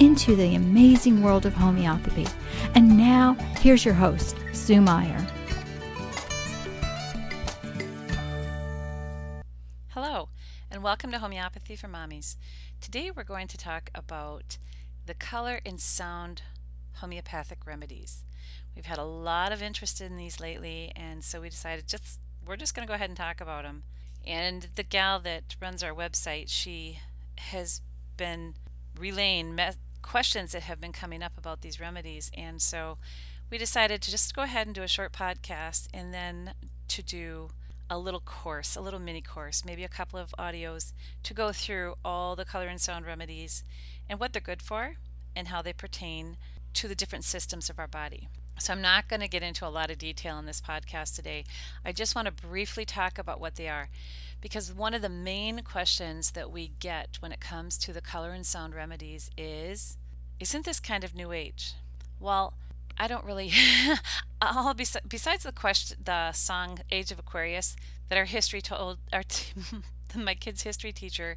into the amazing world of homeopathy. And now, here's your host, Sue Meyer. Hello, and welcome to Homeopathy for Mommies. Today we're going to talk about the color and sound homeopathic remedies. We've had a lot of interest in these lately, and so we decided we're just going to go ahead and talk about them. And the gal that runs our website, she has been relaying questions that have been coming up about these remedies, and so we decided to just go ahead and do a short podcast and then to do a little course, a little mini course, maybe a couple of audios to go through all the color and sound remedies and what they're good for and how they pertain to the different systems of our body. So I'm not going to get into a lot of detail in this podcast today. I just want to briefly talk about what they are, because one of the main questions that we get when it comes to the color and sound remedies is, isn't this kind of new age? Well, I don't really, besides the question, the song Age of Aquarius that my kid's history teacher,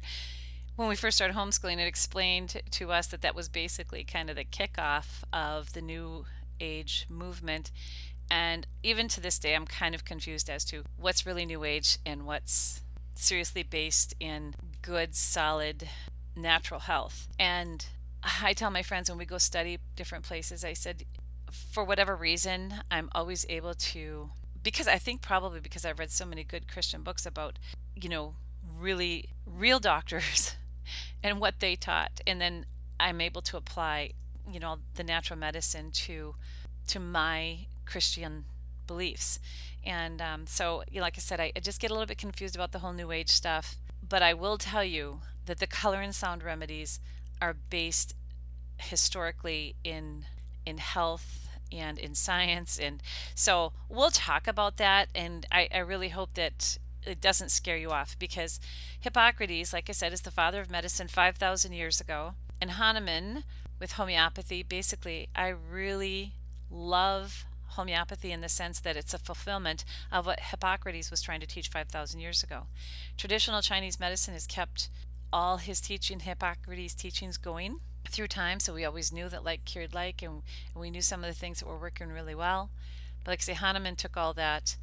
when we first started homeschooling, it explained to us that was basically kind of the kickoff of the new age movement. And even to this day, I'm kind of confused as to what's really new age and what's seriously based in good, solid, natural health. And I tell my friends when we go study different places, I said, for whatever reason, I'm always able to, because I think probably because I've read so many good Christian books about, really real doctors and what they taught. And then I'm able to apply, the natural medicine to my Christian beliefs. And so, like I said, I just get a little bit confused about the whole New Age stuff. But I will tell you that the color and sound remedies are based historically in health and in science. And so we'll talk about that. And I really hope that it doesn't scare you off, because Hippocrates, like I said, is the father of medicine 5,000 years ago. And Hahnemann, with homeopathy, basically, I really love homeopathy in the sense that it's a fulfillment of what Hippocrates was trying to teach 5,000 years ago. Traditional Chinese medicine has kept all his teaching, Hippocrates' teachings, going through time, so we always knew that like cured like, and we knew some of the things that were working really well. But like I say, Hahnemann took all that,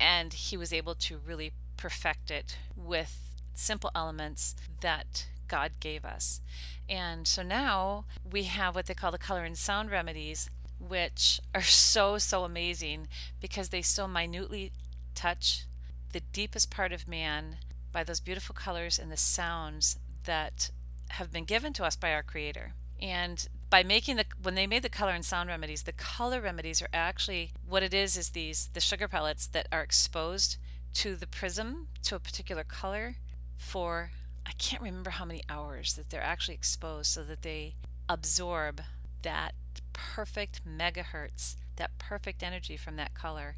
and he was able to really perfect it with simple elements that God gave us. And so now we have what they call the color and sound remedies, which are so amazing because they so minutely touch the deepest part of man by those beautiful colors and the sounds that have been given to us by our Creator. And by making when they made the color and sound remedies, the color remedies are actually what it is the sugar pellets that are exposed to the prism to a particular color for, I can't remember how many hours that they're actually exposed, so that they absorb that perfect megahertz, that perfect energy from that color.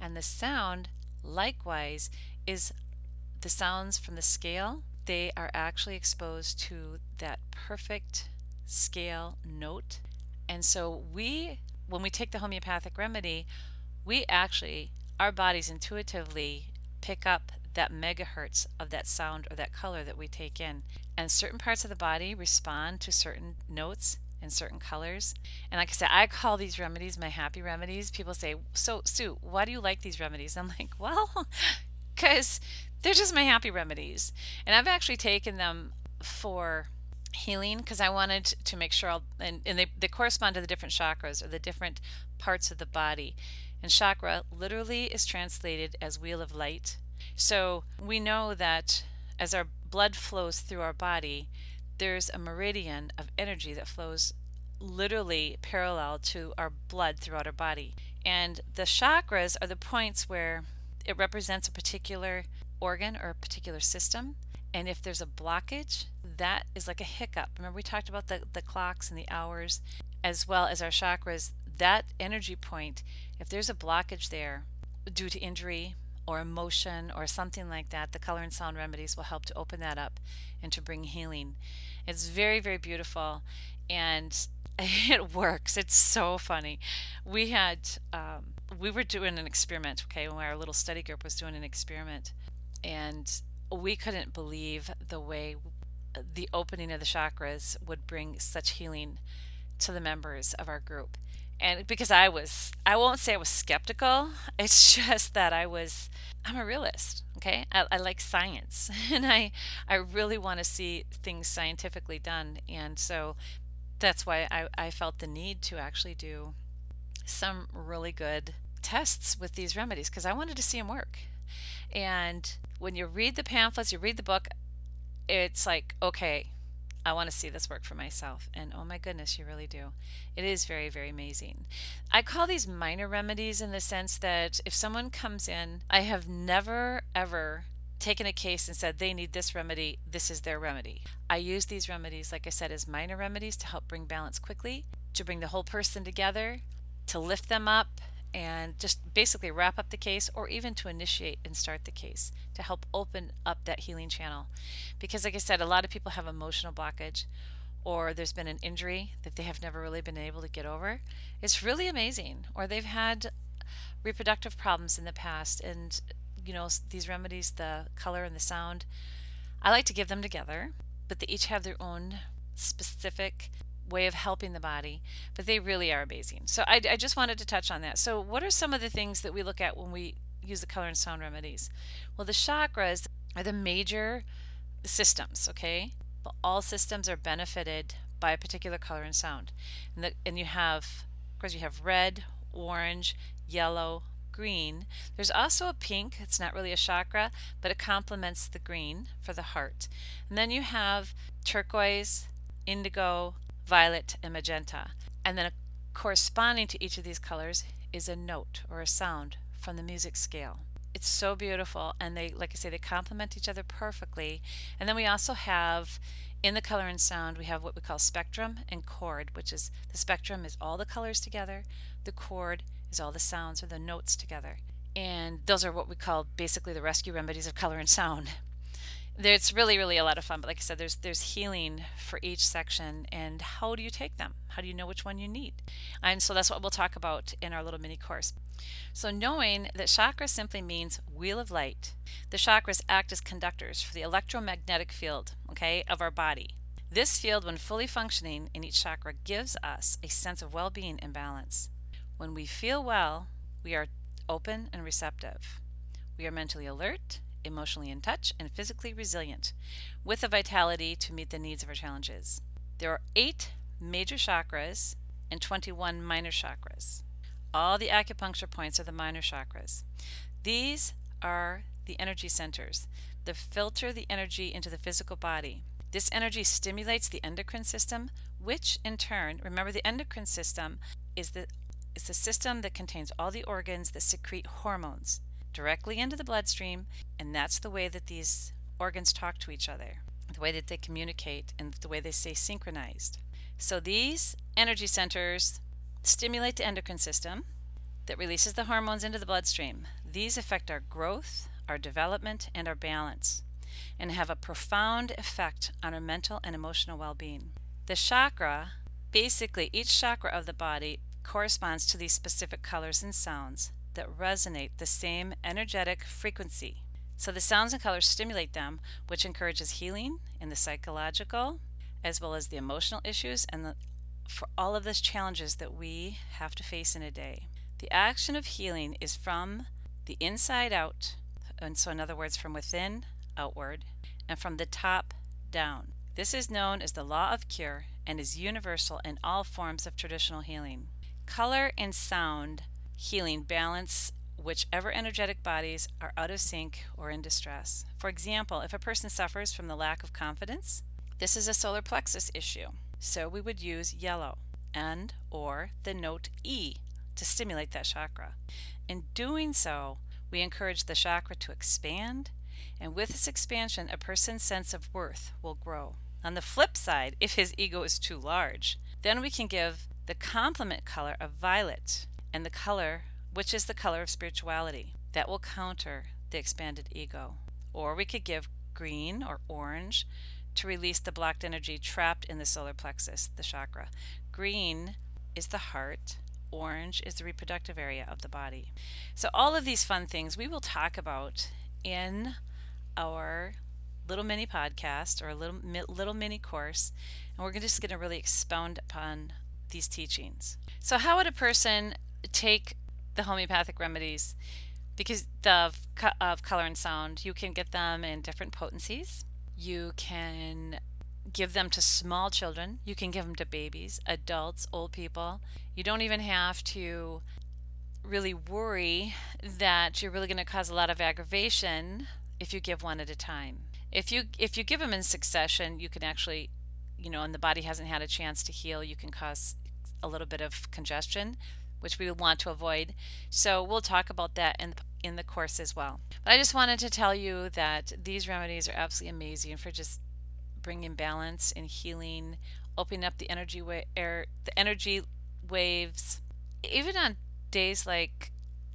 And the sound, likewise, is the sounds from the scale. They are actually exposed to that perfect scale note. And so when we take the homeopathic remedy, our bodies intuitively pick up that megahertz of that sound or that color that we take in. And certain parts of the body respond to certain notes and certain colors. And like I said, I call these remedies my happy remedies. People say, so Sue, why do you like these remedies? I'm like, well, because they're just my happy remedies. And I've actually taken them for healing because I wanted to make sure they correspond to the different chakras or the different parts of the body. And chakra literally is translated as wheel of light. So we know that as our blood flows through our body, there's a meridian of energy that flows literally parallel to our blood throughout our body. And the chakras are the points where it represents a particular organ or a particular system. And if there's a blockage, that is like a hiccup. Remember we talked about the clocks and the hours, as well as our chakras. That energy point If there's a blockage there due to injury or emotion or something like that, the color and sound remedies will help to open that up and to bring healing. It's very, very beautiful, and it works. It's so funny. We had we were doing an experiment, okay, when our little study group was doing an experiment, and we couldn't believe the way the opening of the chakras would bring such healing to the members of our group. And because I won't say I was skeptical, it's just that I'm a realist, okay? I like science, and I really want to see things scientifically done. And so that's why I felt the need to actually do some really good tests with these remedies, because I wanted to see them work. And when you read the pamphlets, you read the book, it's like, okay, I want to see this work for myself. And oh my goodness, you really do. It is very, very amazing. I call these minor remedies in the sense that if someone comes in, I have never, ever taken a case and said they need this remedy, this is their remedy. I use these remedies, like I said, as minor remedies to help bring balance quickly, to bring the whole person together, to lift them up, and just basically wrap up the case, or even to initiate and start the case to help open up that healing channel. Because like I said, a lot of people have emotional blockage, or there's been an injury that they have never really been able to get over. It's really amazing. Or they've had reproductive problems in the past, and you know, these remedies, the color and the sound, I like to give them together, but they each have their own specific way of helping the body, but they really are amazing. So I just wanted to touch on that. So what are some of the things that we look at when we use the color and sound remedies? Well, the chakras are the major systems, okay? But all systems are benefited by a particular color and sound. And you have, of course, you have red, orange, yellow, green. There's also a pink. It's not really a chakra, but it complements the green for the heart. And then you have turquoise, indigo, violet, and magenta. And then corresponding to each of these colors is a note or a sound from the music scale. It's so beautiful, and they, like I say, they complement each other perfectly. And then we also have, in the color and sound, we have what we call spectrum and chord, which is, the spectrum is all the colors together, the chord is all the sounds or the notes together. And those are what we call basically the rescue remedies of color and sound. It's really, really a lot of fun, but like I said, there's healing for each section, and how do you take them? How do you know which one you need? And so that's what we'll talk about in our little mini course. So knowing that chakra simply means wheel of light. The chakras act as conductors for the electromagnetic field, okay, of our body. This field, when fully functioning in each chakra, gives us a sense of well-being and balance. When we feel well, we are open and receptive. We are mentally alert, emotionally in touch, and physically resilient, with the vitality to meet the needs of our challenges. There are 8 major chakras and 21 minor chakras. All the acupuncture points are the minor chakras. These are the energy centers that filter the energy into the physical body. This energy stimulates the endocrine system, which in turn, remember, the endocrine system is the system that contains all the organs that secrete hormones directly into the bloodstream, and that's the way that these organs talk to each other, the way that they communicate, and the way they stay synchronized. So these energy centers stimulate the endocrine system that releases the hormones into the bloodstream. These affect our growth, our development, and our balance, and have a profound effect on our mental and emotional well-being. The chakra, basically each chakra of the body corresponds to these specific colors and sounds that resonate the same energetic frequency. So the sounds and colors stimulate them, which encourages healing in the psychological as well as the emotional issues and for all of those challenges that we have to face in a day. The action of healing is from the inside out, and so in other words, from within outward, and from the top down. This is known as the law of cure and is universal in all forms of traditional healing. Color and sound healing balance whichever energetic bodies are out of sync or in distress. For example, if a person suffers from the lack of confidence, this is a solar plexus issue. So we would use yellow and or the note E to stimulate that chakra. In doing so, we encourage the chakra to expand, and with this expansion, a person's sense of worth will grow. On the flip side, if his ego is too large, then we can give the complement color of violet, and the color which is the color of spirituality. That will counter the expanded ego. Or we could give green or orange to release the blocked energy trapped in the solar plexus, the chakra. Green is the heart. Orange is the reproductive area of the body. So all of these fun things we will talk about in our little mini podcast or a little mini course, and we're just going to really expound upon these teachings. So how would a person take the homeopathic remedies? Because of color and sound, you can get them in different potencies. You can give them to small children. You can give them to babies, adults, old people. You don't even have to really worry that you're really going to cause a lot of aggravation if you give one at a time. If you give them in succession, you can actually, and the body hasn't had a chance to heal, you can cause a little bit of congestion, which we want to avoid. So we'll talk about that in the course as well. But I just wanted to tell you that these remedies are absolutely amazing for just bringing balance and healing, opening up the energy waves. Even on days like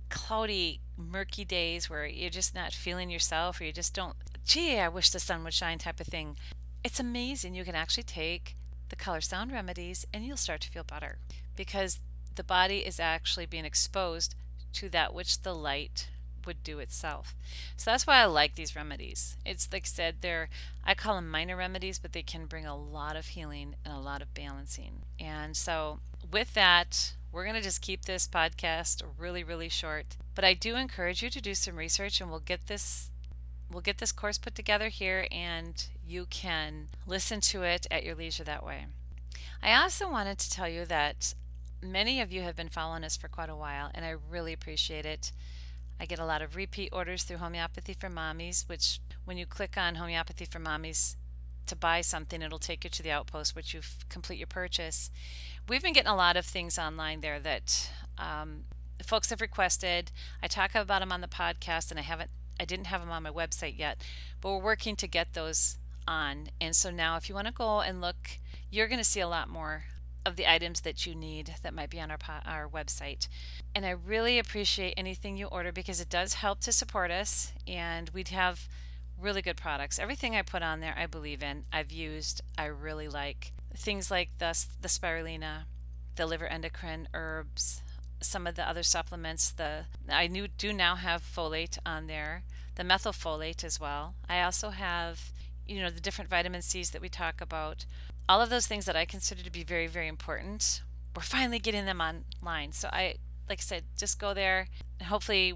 cloudy, murky days where you're just not feeling yourself, or you just don't, I wish the sun would shine type of thing. It's amazing. You can actually take the color sound remedies and you'll start to feel better, because the body is actually being exposed to that which the light would do itself. So that's why I like these remedies. It's like I said, I call them minor remedies, but they can bring a lot of healing and a lot of balancing. And so with that, we're going to just keep this podcast really, really short. But I do encourage you to do some research, and we'll get this course put together here, and you can listen to it at your leisure that way. I also wanted to tell you that many of you have been following us for quite a while, and I really appreciate it. I get a lot of repeat orders through Homeopathy for Mommies, which when you click on Homeopathy for Mommies to buy something, it'll take you to the outpost, which you complete your purchase. We've been getting a lot of things online there that folks have requested. I talk about them on the podcast, and I didn't have them on my website yet, but we're working to get those on. And so now if you want to go and look, you're going to see a lot more of the items that you need that might be on our website. And I really appreciate anything you order, because it does help to support us, and we'd have really good products. Everything I put on there I believe in, I've used, I really like. Things like the spirulina, the liver endocrine herbs, some of the other supplements. I do now have folate on there, the methylfolate as well. I also have the different vitamin C's that we talk about. All of those things that I consider to be very, very important, we're finally getting them online. So like I said, just go there. And hopefully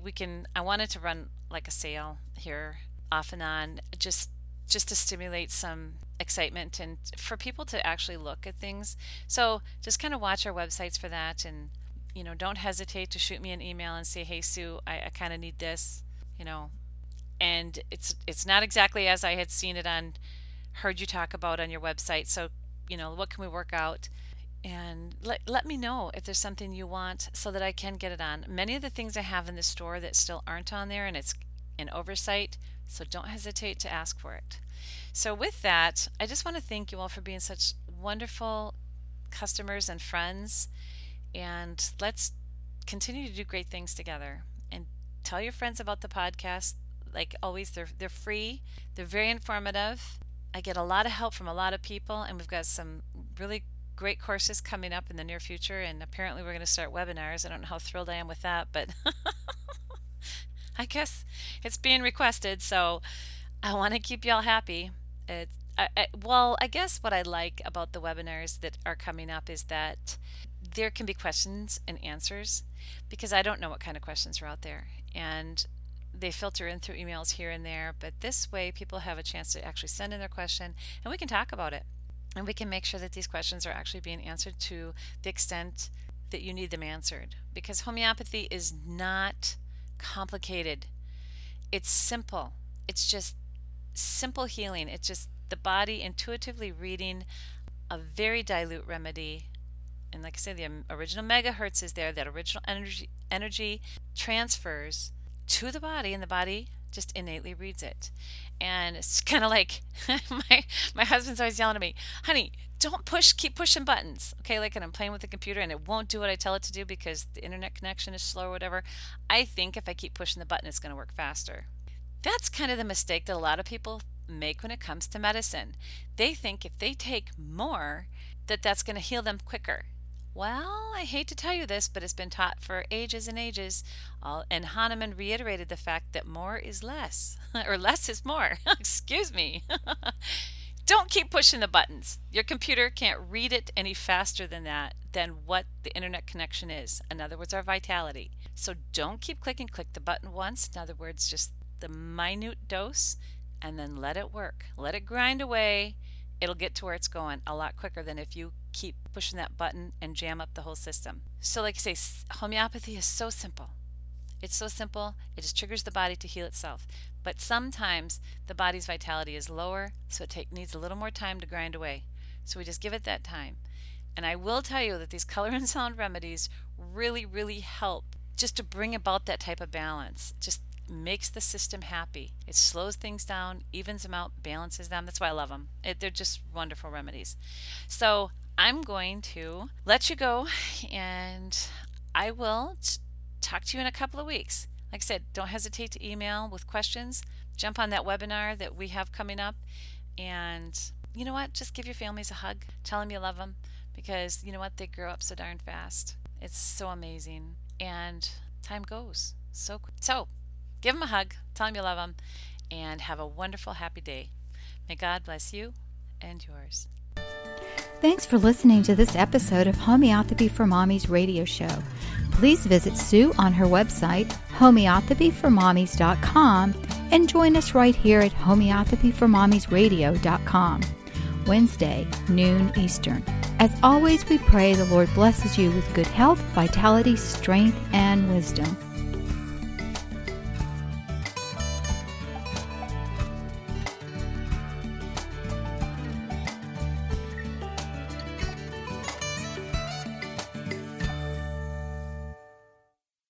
I wanted to run like a sale here off and on, just to stimulate some excitement and for people to actually look at things. So just kind of watch our websites for that, and, don't hesitate to shoot me an email and say, hey, Sue, I kind of need this, and it's not exactly as I had seen it heard you talk about on your website, so what can we work out, and let me know if there's something you want so that I can get it on. Many of the things I have in the store that still aren't on there, and it's an oversight, so don't hesitate to ask for it. So with that, I just want to thank you all for being such wonderful customers and friends, and let's continue to do great things together. And tell your friends about the podcast. Like always, they're free, they're very informative. I get a lot of help from a lot of people, and we've got some really great courses coming up in the near future, and apparently we're going to start webinars. I don't know how thrilled I am with that, but I guess it's being requested, so I want to keep y'all happy. I guess what I like about the webinars that are coming up is that there can be questions and answers, because I don't know what kind of questions are out there, and they filter in through emails here and there, but this way people have a chance to actually send in their question, and we can talk about it, and we can make sure that these questions are actually being answered to the extent that you need them answered, because homeopathy is not complicated. It's simple. It's just simple healing. It's just the body intuitively reading a very dilute remedy, and like I said, the original megahertz is there, that original energy transfers to the body, and the body just innately reads it. And it's kind of like my husband's always yelling at me, honey, don't push, keep pushing buttons. Okay, like, and I'm playing with the computer and it won't do what I tell it to do because the internet connection is slow or whatever. I think if I keep pushing the button, it's going to work faster. That's kind of the mistake that a lot of people make when it comes to medicine. They think if they take more, that's going to heal them quicker. Well, I hate to tell you this, but it's been taught for ages and ages. And Hahnemann reiterated the fact that more is less, or less is more. Excuse me. Don't keep pushing the buttons. Your computer can't read it any faster than that, than what the internet connection is. In other words, our vitality. So don't keep clicking. Click the button once. In other words, just the minute dose, and then let it work. Let it grind away. It'll get to where it's going a lot quicker than if you keep pushing that button and jam up the whole system. So like I say, homeopathy is so simple. It's so simple. It just triggers the body to heal itself. But sometimes the body's vitality is lower, so it needs a little more time to grind away. So we just give it that time. And I will tell you that these color and sound remedies really, really help just to bring about that type of balance. Just makes the system happy. It slows things down, evens them out, balances them. That's why I love them. They're just wonderful remedies. So I'm going to let you go, and I will talk to you in a couple of weeks. Like I said, don't hesitate to email with questions. Jump on that webinar that we have coming up, and you know what? Just give your families a hug. Tell them you love them, because you know what? They grow up so darn fast. It's so amazing, and time goes so quick. So give them a hug, tell them you love them, and have a wonderful, happy day. May God bless you and yours. Thanks for listening to this episode of Homeopathy for Mommies radio show. Please visit Sue on her website, homeopathyformommies.com, and join us right here at homeopathyformommiesradio.com, Wednesday, noon Eastern. As always, we pray the Lord blesses you with good health, vitality, strength, and wisdom.